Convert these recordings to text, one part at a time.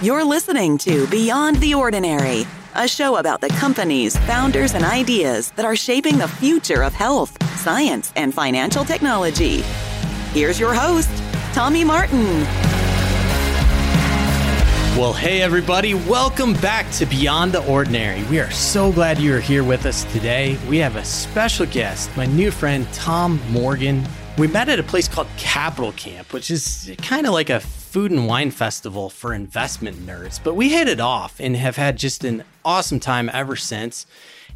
You're listening to Beyond the Ordinary, a show about the companies, founders, and ideas that are shaping the future of health, science, and financial technology. Here's your host, Tommy Martin. Well, hey, everybody. Welcome back to Beyond the Ordinary. We are so glad you're here with us today. We have a special guest, my new friend, Tom Morgan. We met at a place called Capital Camp, which is kind of like a food and wine festival for investment nerds. But we hit it off and have had just an awesome time ever since.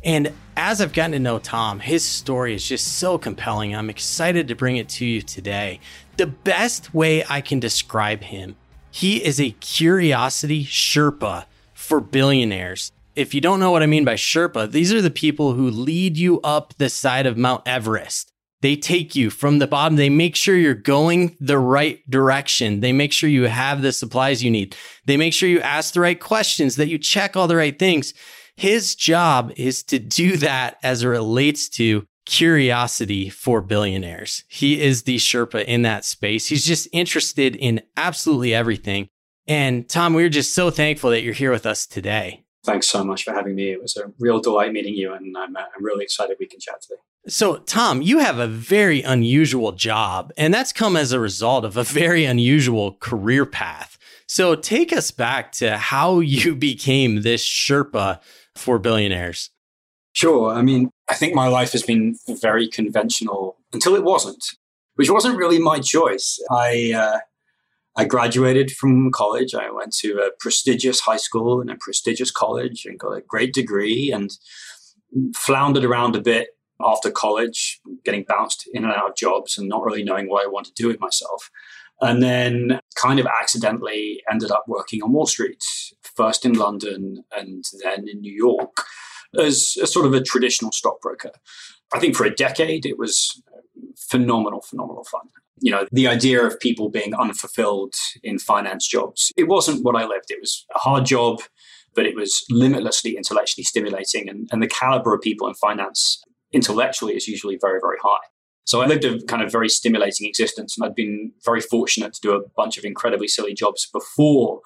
And as I've gotten to know Tom, his story is just so compelling. I'm excited to bring it to you today. The best way I can describe him, he is a curiosity Sherpa for billionaires. If you don't know what I mean by Sherpa, these are the people who lead you up the side of Mount Everest. They take you from the bottom. They make sure you're going the right direction. They make sure you have the supplies you need. They make sure you ask the right questions, that you check all the right things. His job is to do that as it relates to curiosity for billionaires. He is the Sherpa in that space. He's just interested in absolutely everything. And Tom, we're just so thankful that you're here with us today. Thanks so much for having me. It was a real delight meeting you, and I'm really excited we can chat today. So, Tom, you have a very unusual job, and that's come as a result of a very unusual career path. So take us back to how you became this Sherpa for billionaires. Sure. I mean, I think my life has been very conventional until it wasn't, which wasn't really my choice. I graduated from college. I went to a prestigious high school and a prestigious college and got a great degree and floundered around a bit after college, getting bounced in and out of jobs and not really knowing what I wanted to do with myself. And then kind of accidentally ended up working on Wall Street, first in London and then in New York, as a sort of a traditional stockbroker. I think for a decade, it was phenomenal fun. You know, the idea of people being unfulfilled in finance jobs, it wasn't what I lived. It was a hard job, but it was limitlessly intellectually stimulating. And the caliber of people in finance intellectually is usually very, very high. So I lived a kind of very stimulating existence, and I'd been very fortunate to do a bunch of incredibly silly jobs before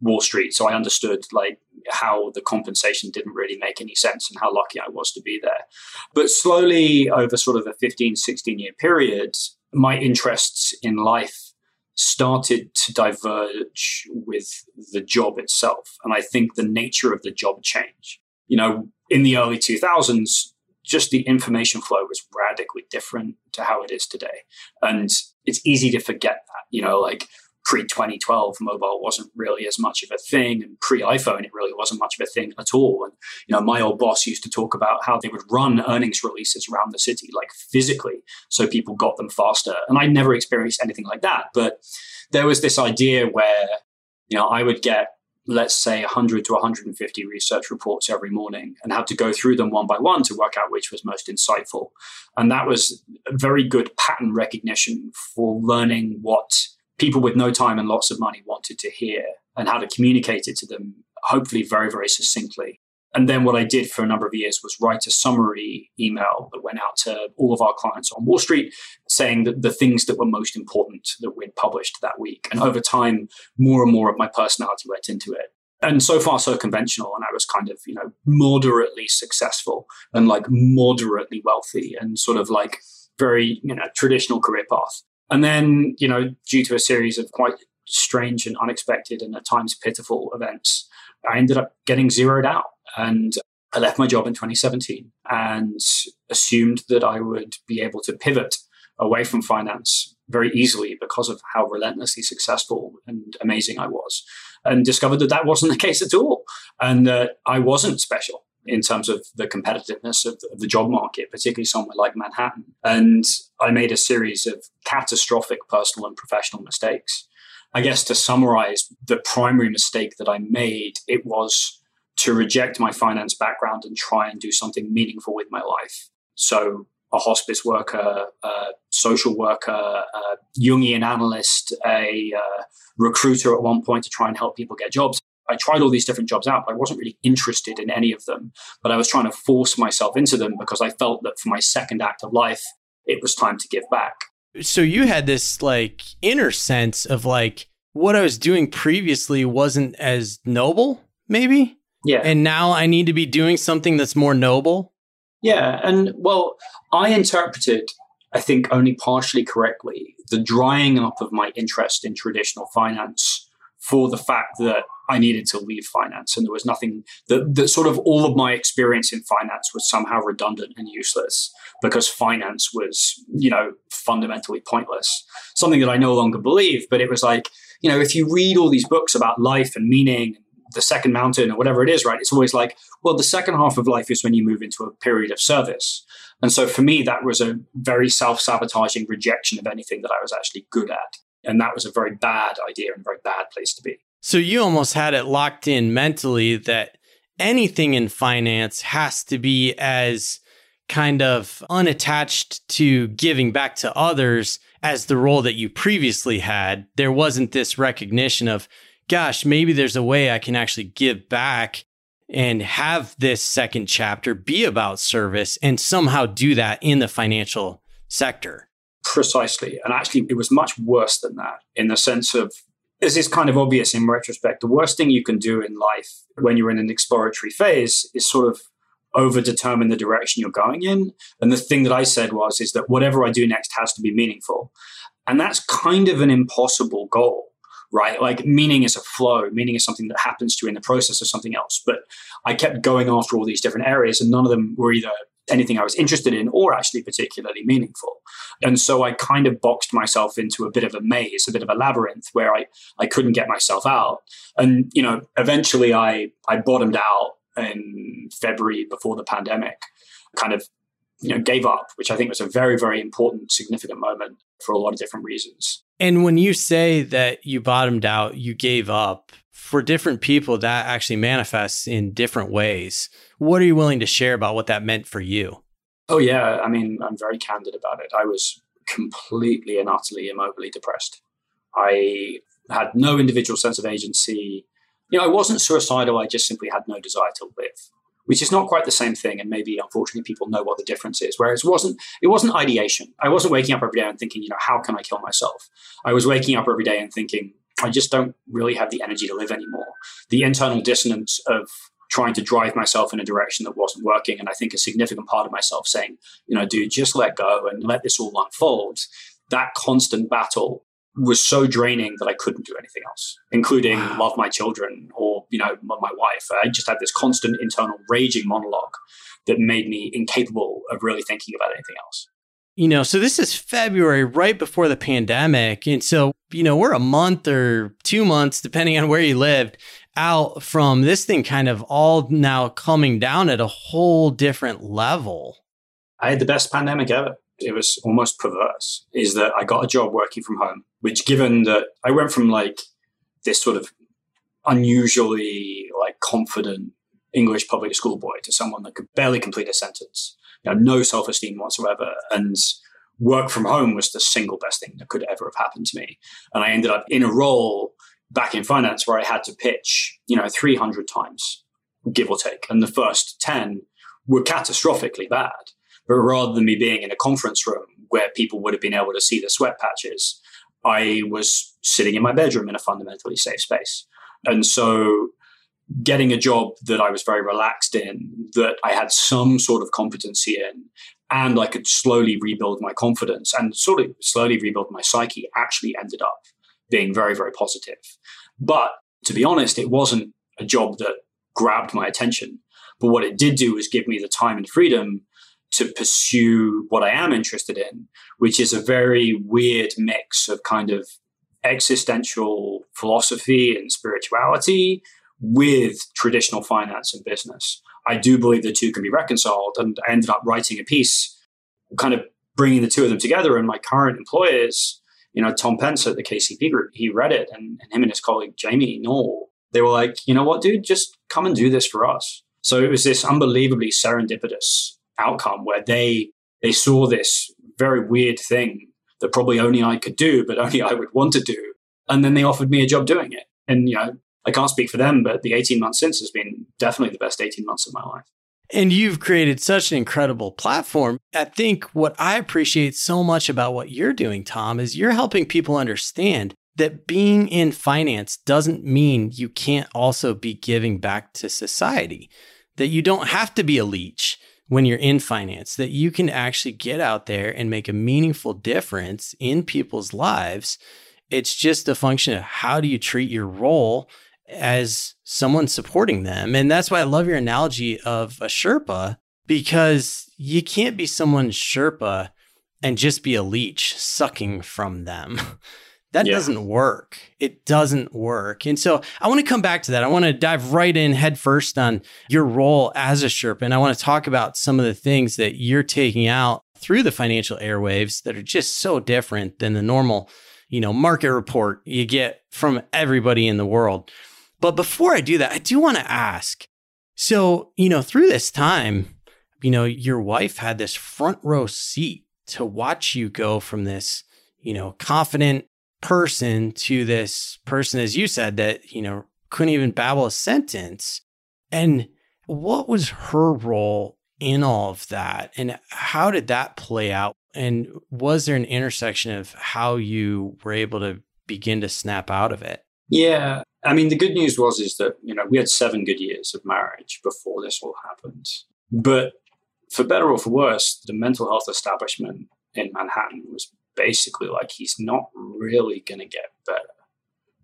Wall Street. So I understood like how the compensation didn't really make any sense and how lucky I was to be there. But slowly over sort of a 15, 16-year period, my interests in life started to diverge with the job itself. And I think the nature of the job changed. You know, in the early 2000s, just the information flow was radically different to how it is today. And it's easy to forget that, you know, like pre-2012, mobile wasn't really as much of a thing, and pre-iPhone, it really wasn't much of a thing at all. And, you know, my old boss used to talk about how they would run earnings releases around the city, like physically, so people got them faster. And I never experienced anything like that. But there was this idea where, you know, I would get, let's say, 100 to 150 research reports every morning and had to go through them one by one to work out which was most insightful. And that was a very good pattern recognition for learning what people with no time and lots of money wanted to hear and how to communicate it to them, hopefully very, very succinctly. And then what I did for a number of years was write a summary email that went out to all of our clients on Wall Street saying that the things that were most important that we'd published that week. And over time, more and more of my personality went into it. And so far, so conventional. And I was kind of, you know, moderately successful and like moderately wealthy and sort of like very, you know, traditional career path. And then, you know, due to a series of quite strange and unexpected and at times pitiful events, I ended up getting zeroed out. And I left my job in 2017 and assumed that I would be able to pivot away from finance very easily because of how relentlessly successful and amazing I was, and discovered that that wasn't the case at all. And that I wasn't special in terms of the competitiveness of the job market, particularly somewhere like Manhattan. And I made a series of catastrophic personal and professional mistakes. I guess to summarize the primary mistake that I made, it was to reject my finance background and try and do something meaningful with my life. So a hospice worker, a social worker, a Jungian analyst, a recruiter at one point to try and help people get jobs. I tried all these different jobs out, but I wasn't really interested in any of them. But I was trying to force myself into them because I felt that for my second act of life, it was time to give back. So you had this like inner sense of like, what I was doing previously wasn't as noble, maybe? Yeah. And now I need to be doing something that's more noble? Yeah. And, well, I interpreted, I think only partially correctly, the drying up of my interest in traditional finance for the fact that I needed to leave finance, and there was nothing that sort of all of my experience in finance was somehow redundant and useless because finance was, you know, fundamentally pointless. Something that I no longer believe, but it was like, you know, if you read all these books about life and meaning, the second mountain or whatever it is, right? It's always like, well, the second half of life is when you move into a period of service. And so for me, that was a very self-sabotaging rejection of anything that I was actually good at. And that was a very bad idea and a very bad place to be. So you almost had it locked in mentally that anything in finance has to be as kind of unattached to giving back to others as the role that you previously had. There wasn't this recognition of, gosh, maybe there's a way I can actually give back and have this second chapter be about service and somehow do that in the financial sector. Precisely. And actually, it was much worse than that in the sense of, this is kind of obvious in retrospect, the worst thing you can do in life when you're in an exploratory phase is sort of over-determine the direction you're going in. And the thing that I said is that whatever I do next has to be meaningful. And that's kind of an impossible goal, right? Like, meaning is a flow. Meaning is something that happens to you in the process of something else. But I kept going after all these different areas, and none of them were either anything I was interested in or actually particularly meaningful. And so I kind of boxed myself into a bit of a maze, a bit of a labyrinth where I couldn't get myself out. And, you know, eventually I bottomed out in February before the pandemic, kind of, you know, gave up, which I think was a very, very important, significant moment for a lot of different reasons. And when you say that you bottomed out, you gave up, for different people, that actually manifests in different ways. What are you willing to share about what that meant for you? Oh, yeah. I mean, I'm very candid about it. I was completely and utterly immobily depressed. I had no individual sense of agency. You know, I wasn't suicidal. I just simply had no desire to live, which is not quite the same thing. And maybe, unfortunately, people know what the difference is, whereas it wasn't ideation. I wasn't waking up every day and thinking, you know, how can I kill myself? I was waking up every day and thinking, I just don't really have the energy to live anymore. The internal dissonance of trying to drive myself in a direction that wasn't working. And I think a significant part of myself saying, you know, dude, just let go and let this all unfold. That constant battle was so draining that I couldn't do anything else, including love my children or, you know, my wife. I just had this constant internal raging monologue that made me incapable of really thinking about anything else. You know, so this is February, right before the pandemic. And so, you know, we're a month or 2 months, depending on where you lived, out from this thing kind of all now coming down at a whole different level. I had the best pandemic ever. It was almost perverse, is that I got a job working from home, which, given that I went from like this sort of unusually like confident English public school boy to someone that could barely complete a sentence, you know, no self-esteem whatsoever. And work from home was the single best thing that could ever have happened to me. And I ended up in a role back in finance where I had to pitch, you know, 300 times, give or take. And the first 10 were catastrophically bad. But rather than me being in a conference room where people would have been able to see the sweat patches, I was sitting in my bedroom in a fundamentally safe space. And so getting a job that I was very relaxed in, that I had some sort of competency in, and I could slowly rebuild my confidence and sort of slowly rebuild my psyche, actually ended up being very, very positive. But to be honest, it wasn't a job that grabbed my attention. But what it did do was give me the time and freedom to pursue what I am interested in, which is a very weird mix of kind of existential philosophy and spirituality with traditional finance and business. I do believe the two can be reconciled, and I ended up writing a piece kind of bringing the two of them together. And my current employers, you know, Tom Pence at the KCP Group, he read it, and him and his colleague, Jamie Knoll, they were like, you know what, dude, just come and do this for us. So it was this unbelievably serendipitous outcome where they saw this very weird thing that probably only I could do, but only I would want to do. And then they offered me a job doing it. And, you know, I can't speak for them, but the 18 months since has been definitely the best 18 months of my life. And you've created such an incredible platform. I think what I appreciate so much about what you're doing, Tom, is you're helping people understand that being in finance doesn't mean you can't also be giving back to society, that you don't have to be a leech when you're in finance, that you can actually get out there and make a meaningful difference in people's lives. It's just a function of how do you treat your role as someone supporting them. And that's why I love your analogy of a Sherpa, because you can't be someone's Sherpa and just be a leech sucking from them. That doesn't work. It doesn't work. And so I want to come back to that. I want to dive right in head first on your role as a Sherpa. And I want to talk about some of the things that you're taking out through the financial airwaves that are just so different than the normal, market report you get from everybody in the world. But before I do that, I do want to ask. So, through this time, your wife had this front row seat to watch you go from this, confident person to this person, as you said, that, couldn't even babble a sentence. And what was her role in all of that? And how did that play out? And was there an intersection of how you were able to begin to snap out of it? Yeah. I mean, the good news is that, we had 7 good years of marriage before this all happened. But for better or for worse, the mental health establishment in Manhattan was basically like, he's not really going to get better,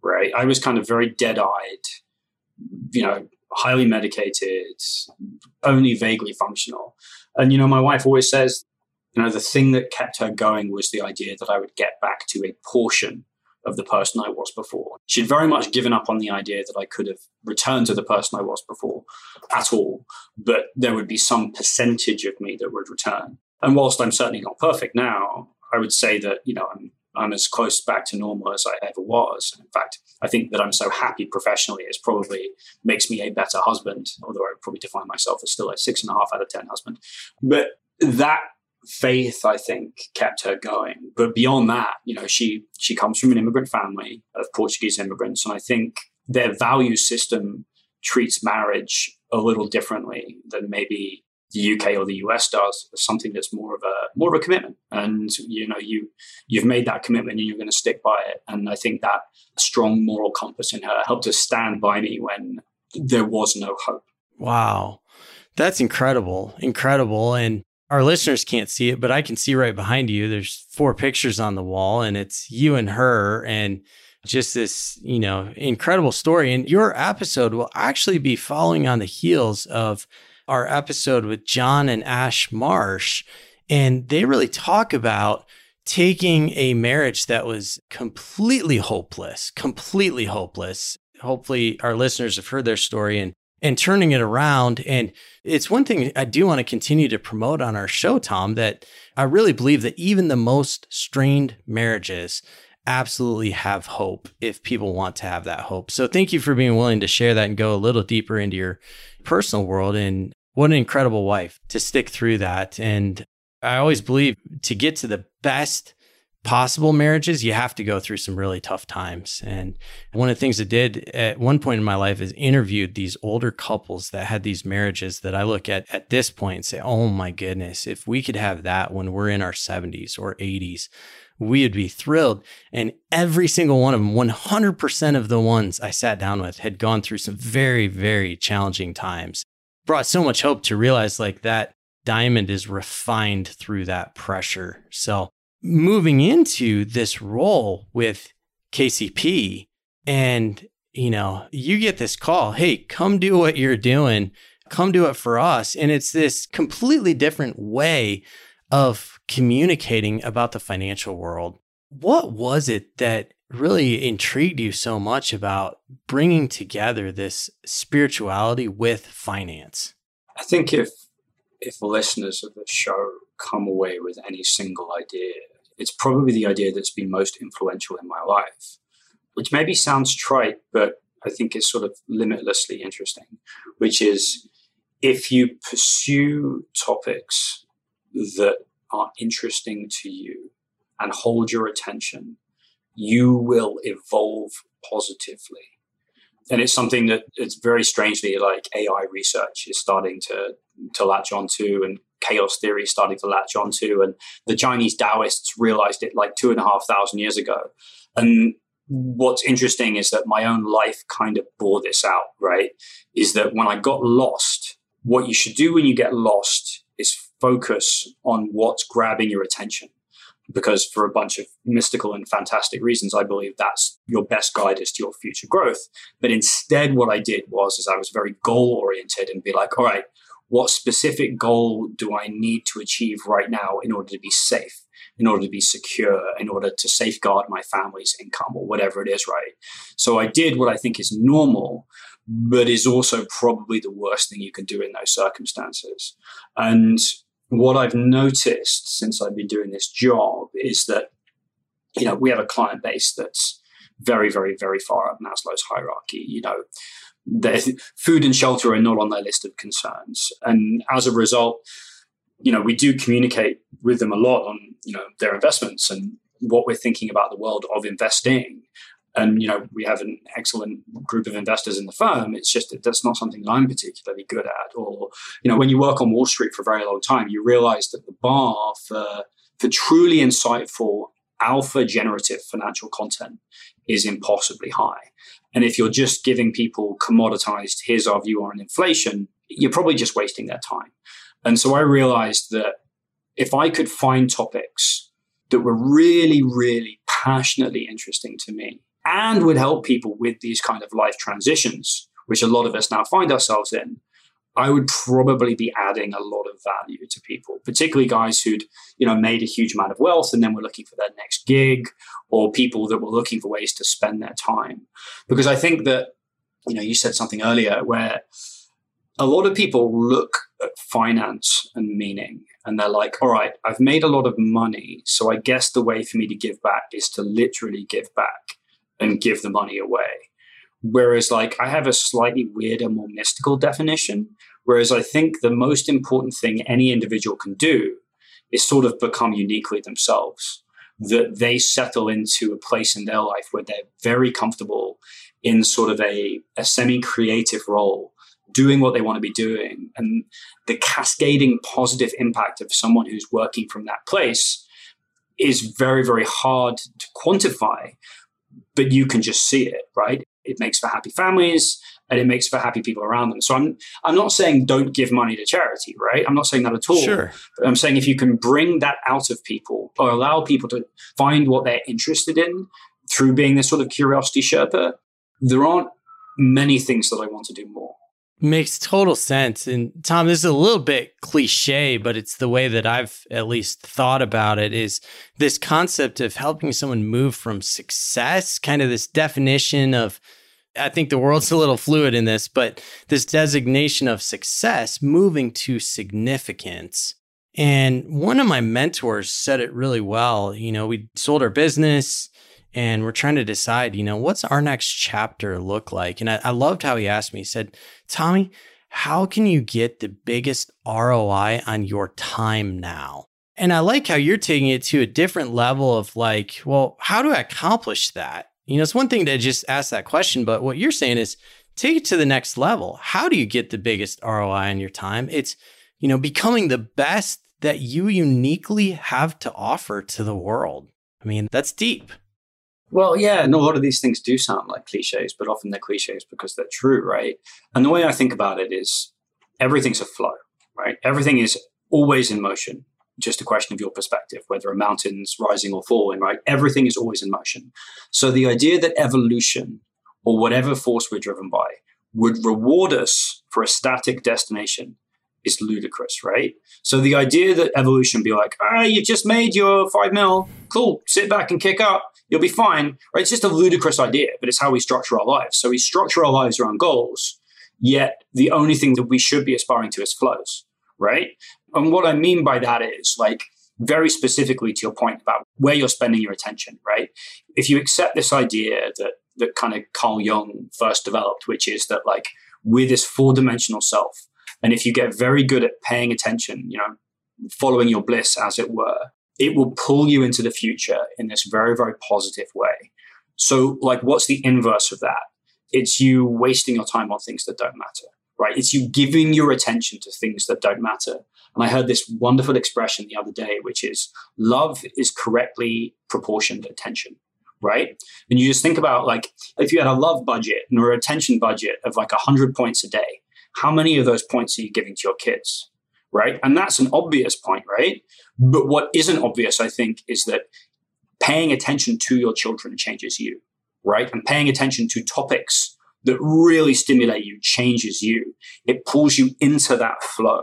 right? I was kind of very dead-eyed, highly medicated, only vaguely functional. And, my wife always says, the thing that kept her going was the idea that I would get back to a portion of the person I was before. She'd very much given up on the idea that I could have returned to the person I was before at all, but there would be some percentage of me that would return. And whilst I'm certainly not perfect now, I would say that, I'm as close back to normal as I ever was. In fact, I think that I'm so happy professionally, it probably makes me a better husband, although I would probably define myself as still a 6.5 out of 10 husband. But that faith, I think, kept her going. But beyond that, she comes from an immigrant family of Portuguese immigrants. And I think their value system treats marriage a little differently than maybe the UK or the US does, something that's more of a commitment. And, you've made that commitment and you're going to stick by it. And I think that strong moral compass in her helped her stand by me when there was no hope. Wow. That's incredible. Incredible. And our listeners can't see it, but I can see right behind you. There's 4 pictures on the wall and it's you and her and just this, incredible story. And your episode will actually be following on the heels of our episode with John and Ash Marsh, and they really talk about taking a marriage that was completely hopeless. Hopefully our listeners have heard their story and turning it around. And it's one thing I do want to continue to promote on our show, Tom, that I really believe that even the most strained marriages absolutely have hope if people want to have that hope. So thank you for being willing to share that and go a little deeper into your personal world. And what an incredible wife to stick through that. And I always believe to get to the best possible marriages, you have to go through some really tough times. And one of the things I did at one point in my life is interviewed these older couples that had these marriages that I look at this point and say, oh my goodness, if we could have that when we're in our 70s or 80s, we would be thrilled. And every single one of them, 100% of the ones I sat down with had gone through some very, very challenging times. Brought so much hope to realize like that diamond is refined through that pressure. So moving into this role with KCP and, you get this call, hey, come do what you're doing. Come do it for us. And it's this completely different way of communicating about the financial world. What was it that really intrigued you so much about bringing together this spirituality with finance? I think if listeners of the show come away with any single idea, it's probably the idea that's been most influential in my life, which maybe sounds trite, but I think is sort of limitlessly interesting, which is if you pursue topics that are interesting to you and hold your attention, you will evolve positively. And it's something that it's very strangely like AI research is starting to latch onto and chaos theory is starting to latch onto. And the Chinese Taoists realized it like 2,500 years ago. And what's interesting is that my own life kind of bore this out, right? Is that when I got lost, what you should do when you get lost is focus on what's grabbing your attention. Because for a bunch of mystical and fantastic reasons, I believe that's your best guide as to your future growth. But instead, what I did was, I was very goal-oriented and be like, all right, what specific goal do I need to achieve right now in order to be safe, in order to be secure, in order to safeguard my family's income or whatever it is, right? So I did what I think is normal, but is also probably the worst thing you can do in those circumstances. And what I've noticed since I've been doing this job is that, you know, we have a client base that's very, very, very far up Maslow's hierarchy. You know, food and shelter are not on their list of concerns. And as a result, you know, we do communicate with them a lot on, you know, their investments and what we're thinking about the world of investing. And, you know, we have an excellent group of investors in the firm. It's just that that's not something that I'm particularly good at. Or, you know, when you work on Wall Street for a very long time, you realize that the bar for truly insightful, alpha generative financial content is impossibly high. And if you're just giving people commoditized, here's our view on inflation, you're probably just wasting their time. And so I realized that if I could find topics that were really, really passionately interesting to me, and would help people with these kind of life transitions, which a lot of us now find ourselves in, I would probably be adding a lot of value to people, particularly guys who'd, you know, made a huge amount of wealth and then were looking for their next gig, or people that were looking for ways to spend their time. Because I think that, you know, you said something earlier where a lot of people look at finance and meaning and they're like, all right, I've made a lot of money, so I guess the way for me to give back is to literally give back and give the money away. Whereas, like, I have a slightly weirder, more mystical definition. Whereas I think the most important thing any individual can do is sort of become uniquely themselves, that they settle into a place in their life where they're very comfortable in sort of a semi-creative role, doing what they want to be doing. And the cascading positive impact of someone who's working from that place is very, very hard to quantify. But you can just see it, right? It makes for happy families and it makes for happy people around them. So I'm not saying don't give money to charity, right? I'm not saying that at all. Sure. But I'm saying if you can bring that out of people or allow people to find what they're interested in through being this sort of curiosity Sherpa, there aren't many things that I want to do more. Makes total sense. And Tom, this is a little bit cliche, but it's the way that I've at least thought about it, is this concept of helping someone move from success, kind of this definition of, I think the world's a little fluid in this, but this designation of success moving to significance. And one of my mentors said it really well. You know, we sold our business and we're trying to decide, you know, what's our next chapter look like? And I loved how he asked me, he said, Tommy, how can you get the biggest ROI on your time now? And I like how you're taking it to a different level of like, well, how do I accomplish that? You know, it's one thing to just ask that question, but what you're saying is take it to the next level. How do you get the biggest ROI on your time? It's, you know, becoming the best that you uniquely have to offer to the world. I mean, that's deep. Well, yeah, and a lot of these things do sound like cliches, but often they're cliches because they're true, right? And the way I think about it is everything's a flow, right? Everything is always in motion, just a question of your perspective, whether a mountain's rising or falling, right? Everything is always in motion. So the idea that evolution or whatever force we're driven by would reward us for a static destination is ludicrous, right? So the idea that evolution be like, ah, you just made your 5 mil, cool, sit back and kick up, you'll be fine, right? It's just a ludicrous idea, but it's how we structure our lives. So we structure our lives around goals, yet the only thing that we should be aspiring to is flows, right? And what I mean by that is, like, very specifically to your point about where you're spending your attention, right? If you accept this idea that kind of Carl Jung first developed, which is that, like, we're this four-dimensional self. And if you get very good at paying attention, you know, following your bliss, as it were, it will pull you into the future in this very, very positive way. So, like, what's the inverse of that? It's you wasting your time on things that don't matter, right? It's you giving your attention to things that don't matter. And I heard this wonderful expression the other day, which is love is correctly proportioned attention, right? And you just think about, like, if you had a love budget or an attention budget of like 100 points a day, how many of those points are you giving to your kids, right? And that's an obvious point, right? But what isn't obvious, I think, is that paying attention to your children changes you, right? And paying attention to topics that really stimulate you changes you. It pulls you into that flow,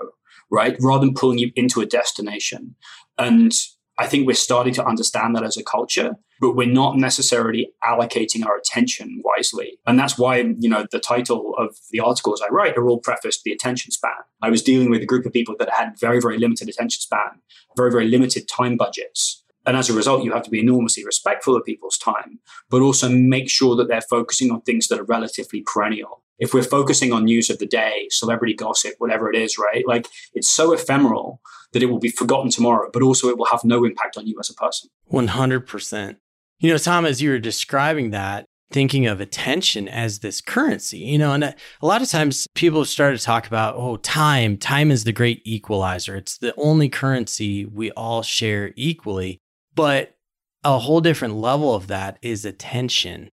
right? Rather than pulling you into a destination. And I think we're starting to understand that as a culture, but we're not necessarily allocating our attention wisely. And that's why, you know, the title of the articles I write are all prefaced The Attention Span. I was dealing with a group of people that had very, very limited attention span, very, very limited time budgets. And as a result, you have to be enormously respectful of people's time, but also make sure that they're focusing on things that are relatively perennial. If we're focusing on news of the day, celebrity gossip, whatever it is, right? Like, it's so ephemeral that it will be forgotten tomorrow, but also it will have no impact on you as a person. 100%. You know, Tom, as you were describing that, thinking of attention as this currency, you know, and a lot of times people have started to talk about, oh, time is the great equalizer. It's the only currency we all share equally. But a whole different level of that is attention,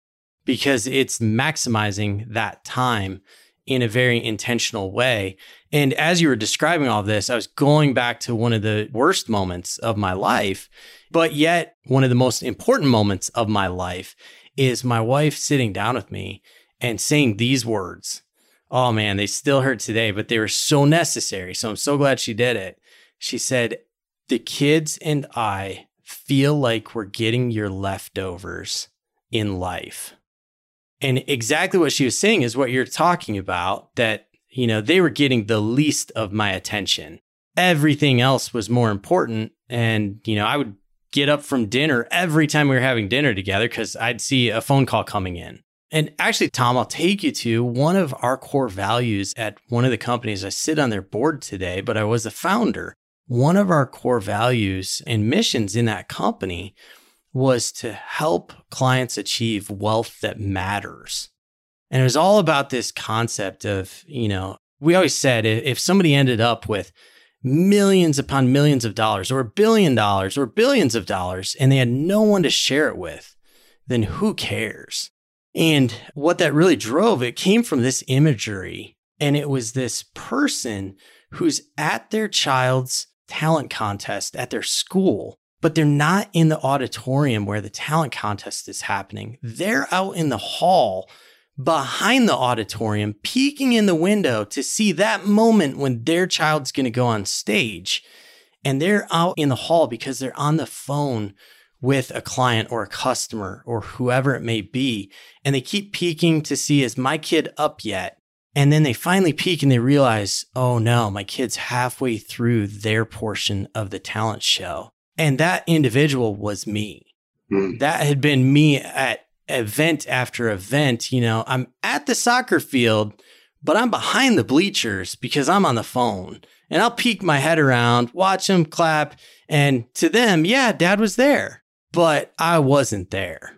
because it's maximizing that time in a very intentional way. And as you were describing all this, I was going back to one of the worst moments of my life, but yet one of the most important moments of my life is my wife sitting down with me and saying these words. Oh man, they still hurt today, but they were so necessary. So I'm so glad she did it. She said, "The kids and I feel like we're getting your leftovers in life." And exactly what she was saying is what you're talking about, that, you know, they were getting the least of my attention. Everything else was more important. And, you know, I would get up from dinner every time we were having dinner together because I'd see a phone call coming in. And actually, Tom, I'll take you to one of our core values at one of the companies. I sit on their board today, but I was the founder. One of our core values and missions in that company was to help clients achieve wealth that matters. And it was all about this concept of, you know, we always said if somebody ended up with millions upon millions of dollars or $1 billion or billions of dollars and they had no one to share it with, then who cares? And what that really drove, it came from this imagery. And it was this person who's at their child's talent contest at their school, but they're not in the auditorium where the talent contest is happening. They're out in the hall behind the auditorium, peeking in the window to see that moment when their child's going to go on stage. And they're out in the hall because they're on the phone with a client or a customer or whoever it may be. And they keep peeking to see, is my kid up yet? And then they finally peek and they realize, oh no, my kid's halfway through their portion of the talent show. And that individual was me. That had been me at event after event. You know, I'm at the soccer field, but I'm behind the bleachers because I'm on the phone. And I'll peek my head around, watch them clap. And to them, yeah, dad was there, but I wasn't there.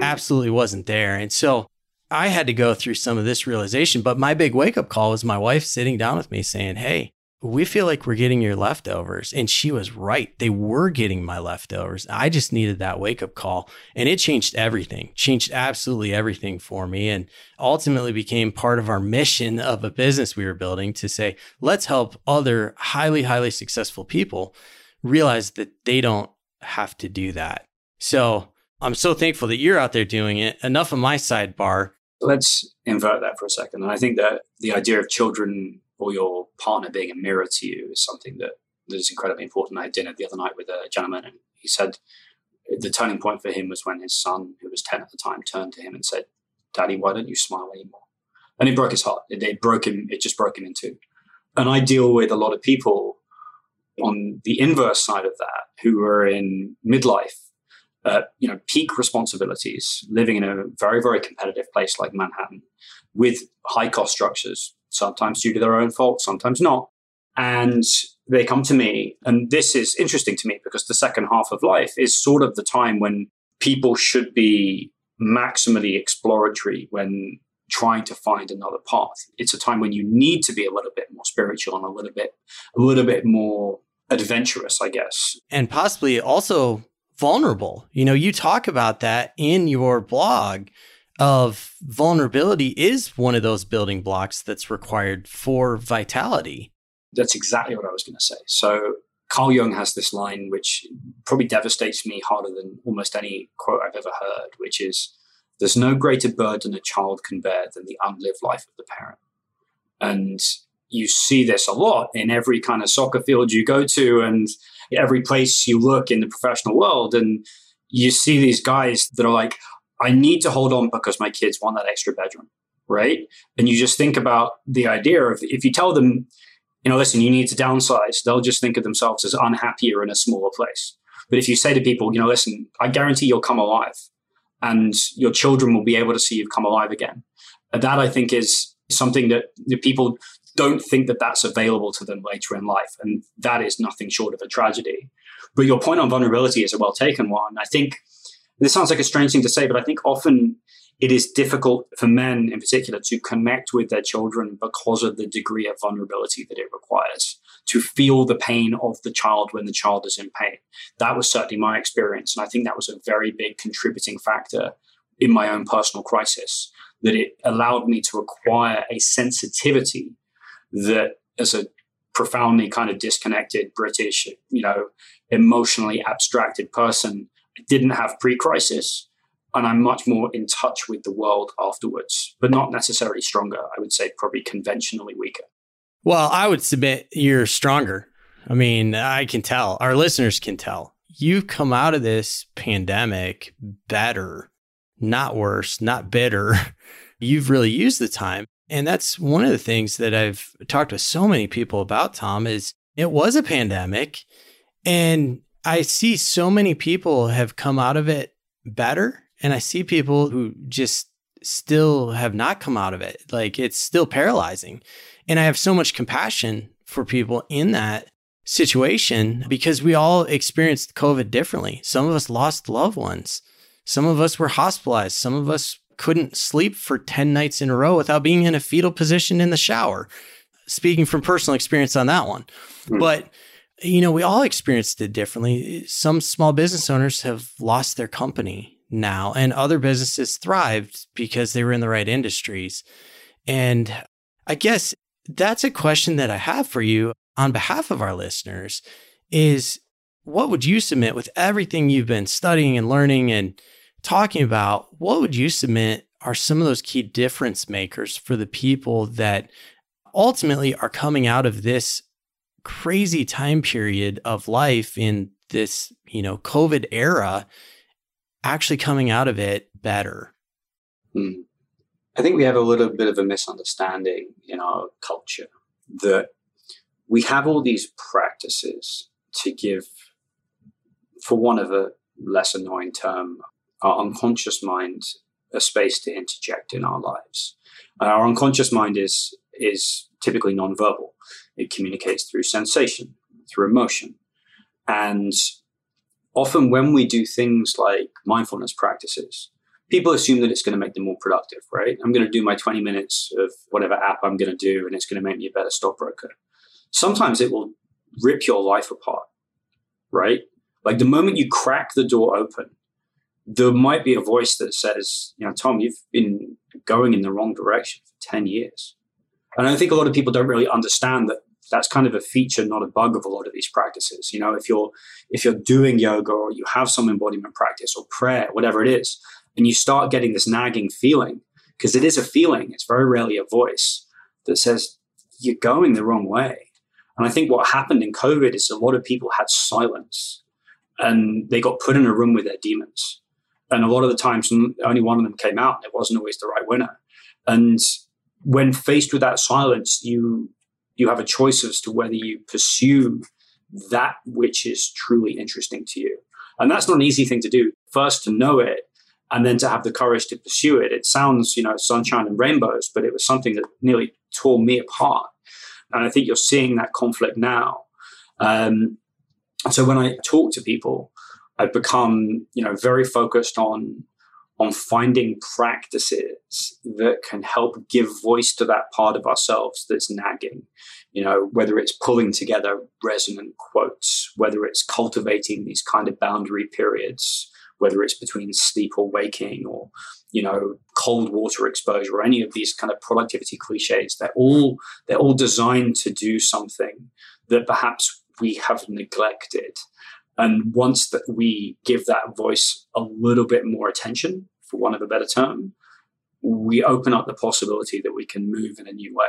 Absolutely wasn't there. And so I had to go through some of this realization, but my big wake-up call was my wife sitting down with me saying, hey, we feel like we're getting your leftovers. And she was right. They were getting my leftovers. I just needed that wake-up call. And it changed everything, changed absolutely everything for me, and ultimately became part of our mission of a business we were building to say, let's help other highly, highly successful people realize that they don't have to do that. So I'm so thankful that you're out there doing it. Enough of my sidebar. Let's invert that for a second. And I think that the idea of children or your partner being a mirror to you is something that is incredibly important. I had dinner the other night with a gentleman, and he said the turning point for him was when his son, who was 10 at the time, turned to him and said, "Daddy, why don't you smile anymore?" And it broke his heart. It just broke him in two. And I deal with a lot of people on the inverse side of that who are in midlife, peak responsibilities, living in a very, very competitive place like Manhattan with high cost structures, sometimes due to their own fault, sometimes not. And they come to me, and this is interesting to me because the second half of life is sort of the time when people should be maximally exploratory when trying to find another path. It's a time when you need to be a little bit more spiritual and a little bit more adventurous, I guess. And possibly also vulnerable. You know, you talk about that in your blog, of vulnerability is one of those building blocks that's required for vitality. That's exactly what I was going to say. So Carl Jung has this line, which probably devastates me harder than almost any quote I've ever heard, which is, there's no greater burden a child can bear than the unlived life of the parent. And you see this a lot in every kind of soccer field you go to and every place you look in the professional world. And you see these guys that are like, I need to hold on because my kids want that extra bedroom, right? And you just think about the idea of, if you tell them, you know, listen, you need to downsize, they'll just think of themselves as unhappier in a smaller place. But if you say to people, you know, listen, I guarantee you'll come alive and your children will be able to see you've come alive again. And that, I think, is something that the people don't think that that's available to them later in life. And that is nothing short of a tragedy. But your point on vulnerability is a well-taken one. I think this sounds like a strange thing to say, but I think often it is difficult for men in particular to connect with their children because of the degree of vulnerability that it requires to feel the pain of the child when the child is in pain. That was certainly my experience. And I think that was a very big contributing factor in my own personal crisis, that it allowed me to acquire a sensitivity that, as a profoundly kind of disconnected British, you know, emotionally abstracted person, didn't have pre-crisis, and I'm much more in touch with the world afterwards, but not necessarily stronger. I would say probably conventionally weaker. Well, I would submit you're stronger. I mean, I can tell. Our listeners can tell. You've come out of this pandemic better, not worse, not bitter. You've really used the time. And that's one of the things that I've talked to so many people about, Tom, is it was a pandemic, and I see so many people have come out of it better, and I see people who just still have not come out of it. Like, it's still paralyzing. And I have so much compassion for people in that situation because we all experienced COVID differently. Some of us lost loved ones. Some of us were hospitalized. Some of us couldn't sleep for 10 nights in a row without being in a fetal position in the shower. Speaking from personal experience on that one. But you know, we all experienced it differently. Some small business owners have lost their company now, and other businesses thrived because they were in the right industries. And I guess that's a question that I have for you on behalf of our listeners is, what would you submit with everything you've been studying and learning and talking about? What would you submit are some of those key difference makers for the people that ultimately are coming out of this crazy time period of life in this, you know, COVID era, actually coming out of it better? I think we have a little bit of a misunderstanding in our culture that we have all these practices to give, for want of a less annoying term, our unconscious mind a space to interject in our lives. And our unconscious mind is typically nonverbal. It communicates through sensation, through emotion. And often when we do things like mindfulness practices, people assume that it's going to make them more productive, right? I'm going to do my 20 minutes of whatever app I'm going to do, and it's going to make me a better stockbroker. Sometimes it will rip your life apart, right? Like, the moment you crack the door open, there might be a voice that says, you know, Tom, you've been going in the wrong direction for 10 years. And I think a lot of people don't really understand that that's kind of a feature, not a bug, of a lot of these practices. You know, if you're doing yoga, or you have some embodiment practice or prayer, whatever it is, and you start getting this nagging feeling, because it is a feeling, it's very rarely a voice that says, you're going the wrong way. And I think what happened in COVID is a lot of people had silence, and they got put in a room with their demons. And a lot of the times, only one of them came out, and it wasn't always the right winner. And when faced with that silence, you have a choice as to whether you pursue that which is truly interesting to you. And that's not an easy thing to do. First, to know it, and then to have the courage to pursue it. It sounds, you know, sunshine and rainbows, but it was something that nearly tore me apart. And I think you're seeing that conflict now. So when I talk to people, I've become, you know, very focused on on finding practices that can help give voice to that part of ourselves that's nagging, you know, whether it's pulling together resonant quotes, whether it's cultivating these kind of boundary periods, whether it's between sleep or waking or, you know, cold water exposure or any of these kind of productivity cliches, they're all designed to do something that perhaps we have neglected. And once that we give that voice a little bit more attention, for want of a better term, we open up the possibility that we can move in a new way.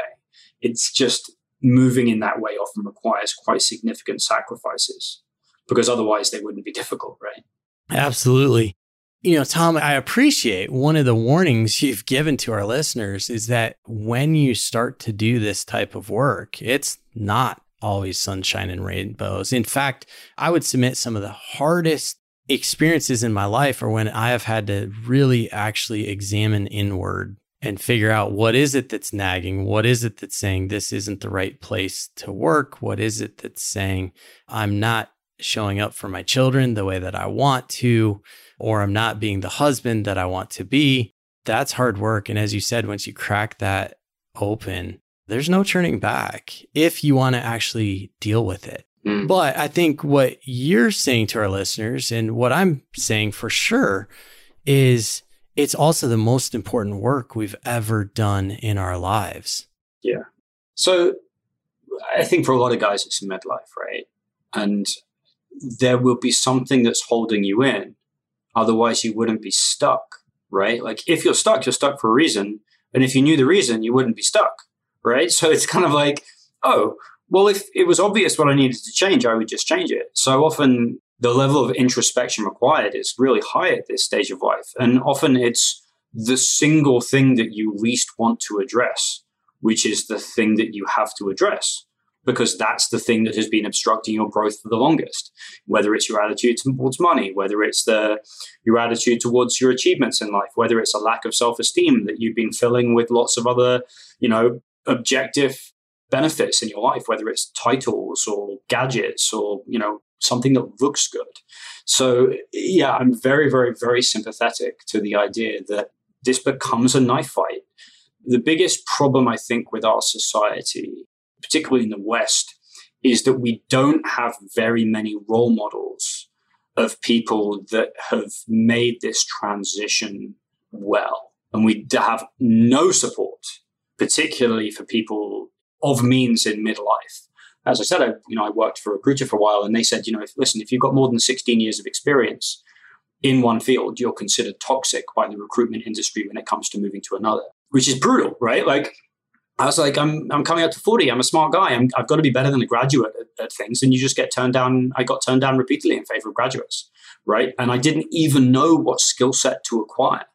It's just moving in that way often requires quite significant sacrifices because otherwise they wouldn't be difficult, right? Absolutely. You know, Tom, I appreciate one of the warnings you've given to our listeners is that when you start to do this type of work, it's not always sunshine and rainbows. In fact, I would submit some of the hardest experiences in my life are when I have had to really actually examine inward and figure out what is it that's nagging? What is it that's saying this isn't the right place to work? What is it that's saying I'm not showing up for my children the way that I want to, or I'm not being the husband that I want to be? That's hard work. And as you said, once you crack that open, there's no turning back if you want to actually deal with it. Mm. But I think what you're saying to our listeners and what I'm saying for sure is it's also the most important work we've ever done in our lives. Yeah. So I think for a lot of guys, it's midlife, right? And there will be something that's holding you in. Otherwise, you wouldn't be stuck, right? Like if you're stuck, for a reason. And if you knew the reason, you wouldn't be stuck. Right. So it's kind of like, oh, well, if it was obvious what I needed to change, I would just change it. So often the level of introspection required is really high at this stage of life. And often it's the single thing that you least want to address, which is the thing that you have to address, because that's the thing that has been obstructing your growth for the longest, whether it's your attitude towards money, whether it's your attitude towards your achievements in life, whether it's a lack of self-esteem that you've been filling with lots of other, you know, objective benefits in your life, whether it's titles or gadgets or, you know, something that looks good. So yeah, I'm very, very, very sympathetic to the idea that this becomes a knife fight. The biggest problem, I think, with our society, particularly in the West, is that we don't have very many role models of people that have made this transition well. And we have no support, particularly for people of means in midlife. As I said, I worked for a recruiter for a while, and they said, you know, if you've got more than 16 years of experience in one field, you're considered toxic by the recruitment industry when it comes to moving to another, which is brutal, right? Like, I was like, I'm coming up to 40. I'm a smart guy. I've got to be better than a graduate at things. And you just get turned down. I got turned down repeatedly in favor of graduates, right? And I didn't even know what skill set to acquire.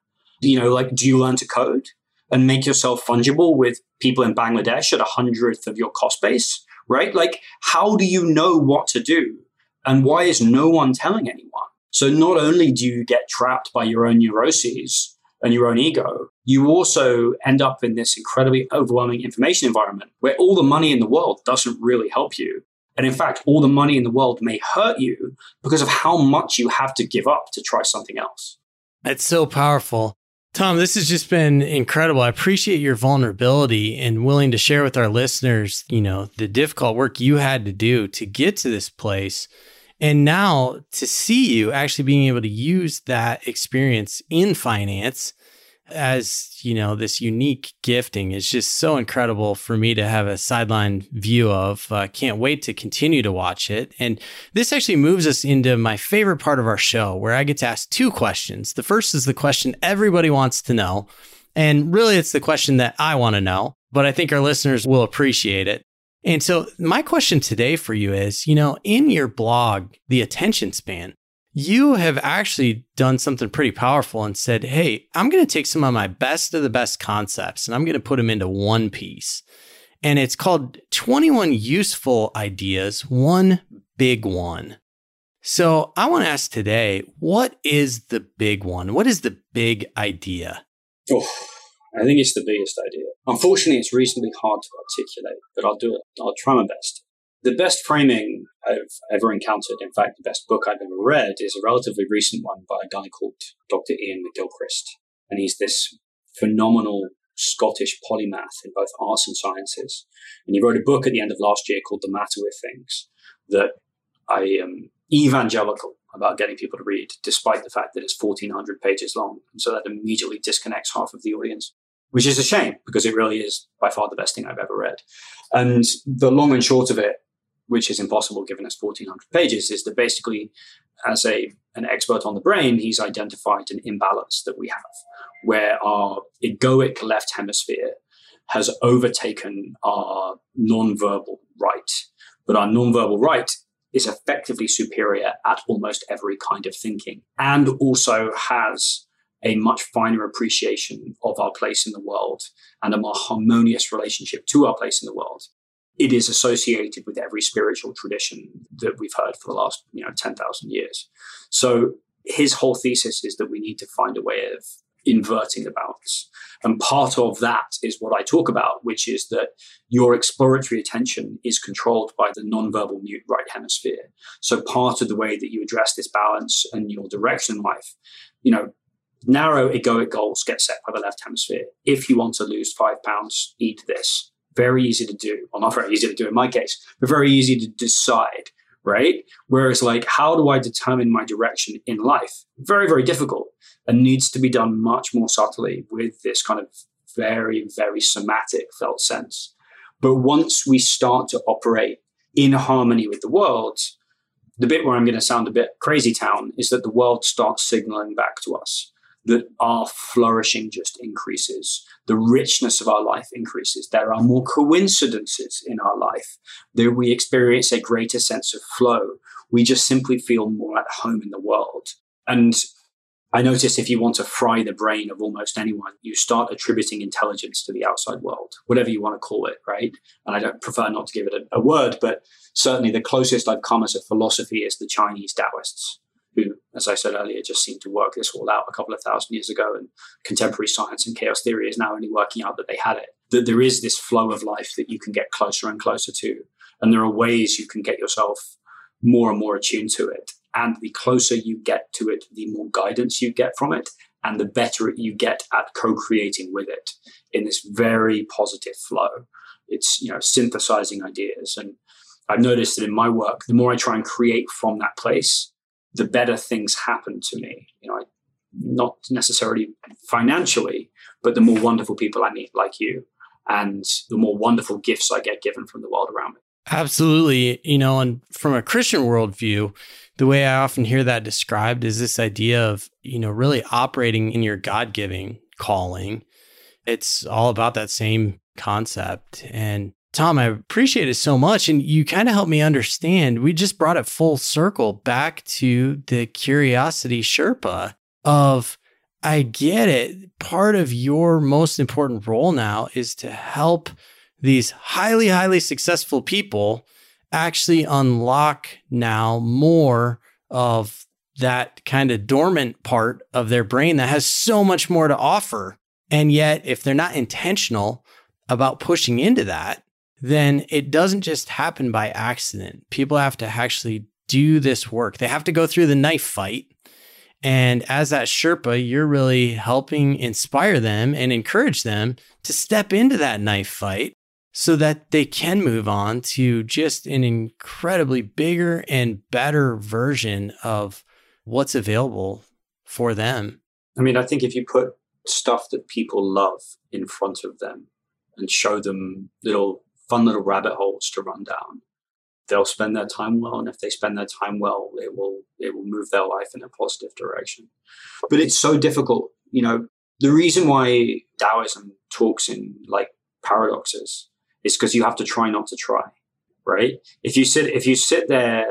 You know, like, do you learn to code and make yourself fungible with people in Bangladesh at 100th of your cost base, right? Like, how do you know what to do? And why is no one telling anyone? So not only do you get trapped by your own neuroses and your own ego, you also end up in this incredibly overwhelming information environment where all the money in the world doesn't really help you. And in fact, all the money in the world may hurt you because of how much you have to give up to try something else. That's so powerful. Tom, this has just been incredible. I appreciate your vulnerability and willing to share with our listeners, you know, the difficult work you had to do to get to this place. And now to see you actually being able to use that experience in finance as, you know, this unique gifting is just so incredible for me to have a sideline view of. Can't wait to continue to watch it. And this actually moves us into my favorite part of our show, where I get to ask two questions. The first is the question everybody wants to know. And really, it's the question that I want to know, but I think our listeners will appreciate it. And so my question today for you is, you know, in your blog, The Attention Span, you have actually done something pretty powerful and said, hey, I'm going to take some of my best of the best concepts and I'm going to put them into one piece. And it's called 21 Useful Ideas, One Big One. So I want to ask today, what is the big one? What is the big idea? Oh, I think it's the biggest idea. Unfortunately, it's reasonably hard to articulate, but I'll do it. I'll try my best. The best framing I've ever encountered, in fact, the best book I've ever read, is a relatively recent one by a guy called Dr. Ian McGilchrist. And he's this phenomenal Scottish polymath in both arts and sciences. And he wrote a book at the end of last year called The Matter with Things that I am evangelical about getting people to read, despite the fact that it's 1,400 pages long. And so that immediately disconnects half of the audience, which is a shame because it really is by far the best thing I've ever read. And the long and short of it, which is impossible given it's 1,400 pages, is that basically as an expert on the brain, he's identified an imbalance that we have where our egoic left hemisphere has overtaken our nonverbal right. But our nonverbal right is effectively superior at almost every kind of thinking and also has a much finer appreciation of our place in the world and a more harmonious relationship to our place in the world. It is associated with every spiritual tradition that we've heard for the last 10,000 years. So his whole thesis is that we need to find a way of inverting the balance. And part of that is what I talk about, which is that your exploratory attention is controlled by the nonverbal mute right hemisphere. So part of the way that you address this balance and your direction in life, narrow egoic goals get set by the left hemisphere. If you want to lose 5 pounds, eat this. Very easy to do. Well, not very easy to do in my case, but very easy to decide, right? Whereas how do I determine my direction in life? Very, very difficult and needs to be done much more subtly with this kind of very, very somatic felt sense. But once we start to operate in harmony with the world, the bit where I'm going to sound a bit crazy town is that the world starts signaling back to us that our flourishing just increases. The richness of our life increases. There are more coincidences in our life. That we experience a greater sense of flow. We just simply feel more at home in the world. And I notice if you want to fry the brain of almost anyone, you start attributing intelligence to the outside world, whatever you want to call it, right? And I don't prefer not to give it a word, but certainly the closest I've come as a philosophy is the Chinese Taoists, who, as I said earlier, just seemed to work this all out a couple of thousand years ago. And contemporary science and chaos theory is now only working out that they had it, that there is this flow of life that you can get closer and closer to. And there are ways you can get yourself more and more attuned to it. And the closer you get to it, the more guidance you get from it, and the better you get at co-creating with it in this very positive flow. It's, synthesizing ideas. And I've noticed that in my work, the more I try and create from that place, the better things happen to me, not necessarily financially, but the more wonderful people I meet like you and the more wonderful gifts I get given from the world around me. Absolutely. And from a Christian worldview, the way I often hear that described is this idea of, really operating in your God-given calling. It's all about that same concept. And Tom, I appreciate it so much. And you kind of helped me understand. We just brought it full circle back to the curiosity Sherpa of, I get it. Part of your most important role now is to help these highly, highly successful people actually unlock now more of that kind of dormant part of their brain that has so much more to offer. And yet, if they're not intentional about pushing into that, then it doesn't just happen by accident. People have to actually do this work. They have to go through the knife fight. And as that Sherpa, you're really helping inspire them and encourage them to step into that knife fight so that they can move on to just an incredibly bigger and better version of what's available for them. I think if you put stuff that people love in front of them and show them fun little rabbit holes to run down, they'll spend their time well. And if they spend their time well, it will move their life in a positive direction. But it's so difficult. The reason why Taoism talks in paradoxes is because you have to try not to try, right? If you sit there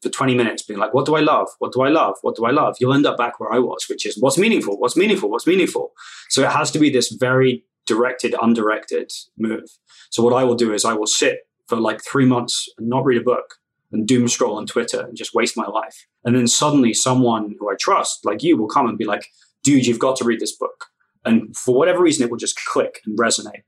for 20 minutes being what do I love? What do I love? What do I love? You'll end up back where I was, which is what's meaningful, what's meaningful, what's meaningful. So it has to be this very directed, undirected move. So what I will do is I will sit for 3 months and not read a book and doom scroll on Twitter and just waste my life. And then suddenly someone who I trust, like you, will come and be like, dude, you've got to read this book. And for whatever reason, it will just click and resonate.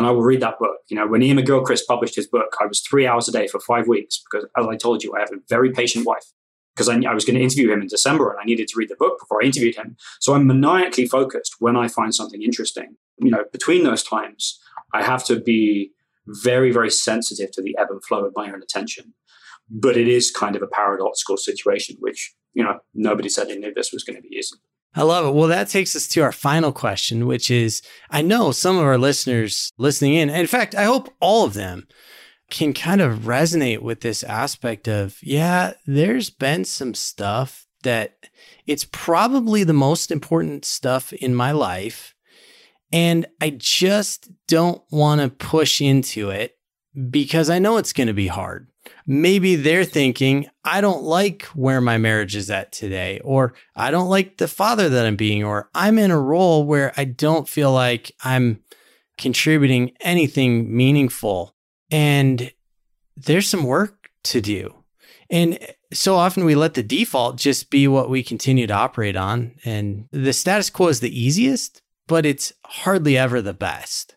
and I will read that book. You know, when Ian McGilchrist published his book, I was 3 hours a day for 5 weeks because, as I told you, I have a very patient wife because I was going to interview him in December and I needed to read the book before I interviewed him. So I'm maniacally focused when I find something interesting. You know, between those times, I have to be very, very sensitive to the ebb and flow of my own attention. But it is kind of a paradoxical situation, which, you know, nobody said they knew this was going to be easy. I love it. Well, that takes us to our final question, which is, I know some of our listeners listening in, and in fact, I hope all of them can kind of resonate with this aspect of, yeah, there's been some stuff that it's probably the most important stuff in my life. And I just don't want to push into it because I know it's going to be hard. Maybe they're thinking, I don't like where my marriage is at today, or I don't like the father that I'm being, or I'm in a role where I don't feel like I'm contributing anything meaningful. And there's some work to do. And so often we let the default just be what we continue to operate on. And the status quo is the easiest, but it's hardly ever the best.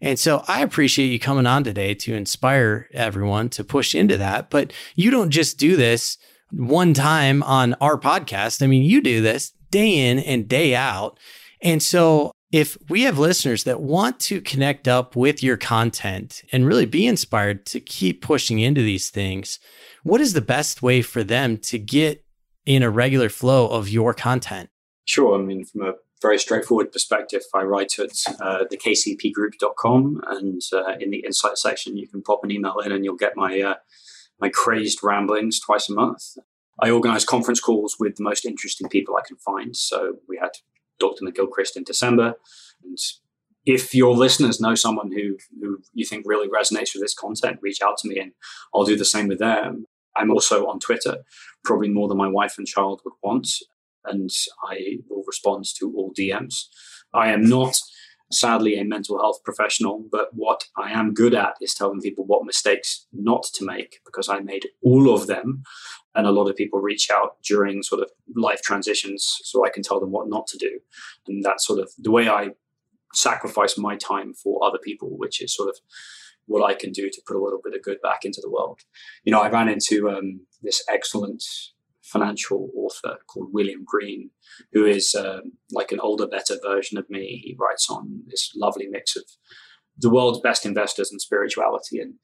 And so I appreciate you coming on today to inspire everyone to push into that. But you don't just do this one time on our podcast. I mean, you do this day in and day out. And so if we have listeners that want to connect up with your content and really be inspired to keep pushing into these things, what is the best way for them to get in a regular flow of your content? Sure. I mean, from a very straightforward perspective, I write at thekcpgroup.com, and in the insight section, you can pop an email in and you'll get my my crazed ramblings twice a month. I organize conference calls with the most interesting people I can find. So we had Dr. McGilchrist in December. And if your listeners know someone who you think really resonates with this content, reach out to me and I'll do the same with them. I'm also on Twitter, probably more than my wife and child would want. And I will respond to all DMs. I am not, sadly, a mental health professional, but what I am good at is telling people what mistakes not to make, because I made all of them. And a lot of people reach out during sort of life transitions so I can tell them what not to do. And that's sort of the way I sacrifice my time for other people, which is sort of what I can do to put a little bit of good back into the world. You know, I ran into this excellent financial author called William Green, who is like an older, better version of me. He writes on this lovely mix of the world's best investors and spirituality. And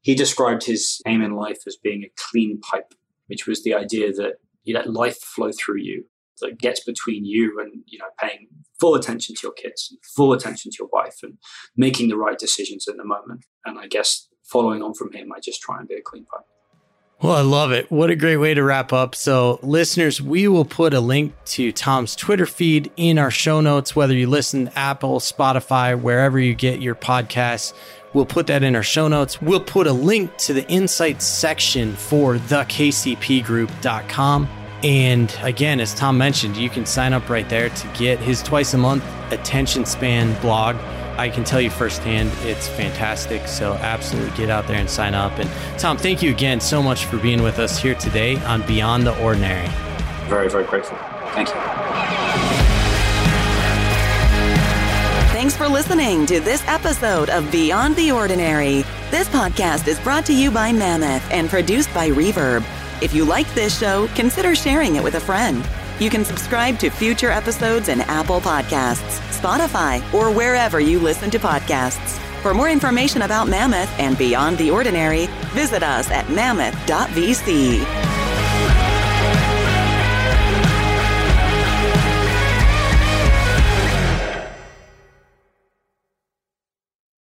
he described his aim in life as being a clean pipe, which was the idea that you let life flow through you, that gets between you and, you know, paying full attention to your kids, and full attention to your wife, and making the right decisions in the moment. And I guess following on from him, I just try and be a clean pipe. Well, I love it. What a great way to wrap up. So listeners, we will put a link to Tom's Twitter feed in our show notes, whether you listen to Apple, Spotify, wherever you get your podcasts. We'll put that in our show notes. We'll put a link to the insights section for thekcpgroup.com. And again, as Tom mentioned, you can sign up right there to get his twice a month attention span blog. I can tell you firsthand, it's fantastic. So absolutely get out there and sign up. And Tom, thank you again so much for being with us here today on Beyond the Ordinary. Very, very grateful. Thank you. Thanks for listening to this episode of Beyond the Ordinary. This podcast is brought to you by Mammoth and produced by Reverb. If you like this show, consider sharing it with a friend. You can subscribe to future episodes in Apple Podcasts, Spotify, or wherever you listen to podcasts. For more information about Mammoth and Beyond the Ordinary, visit us at mammoth.vc.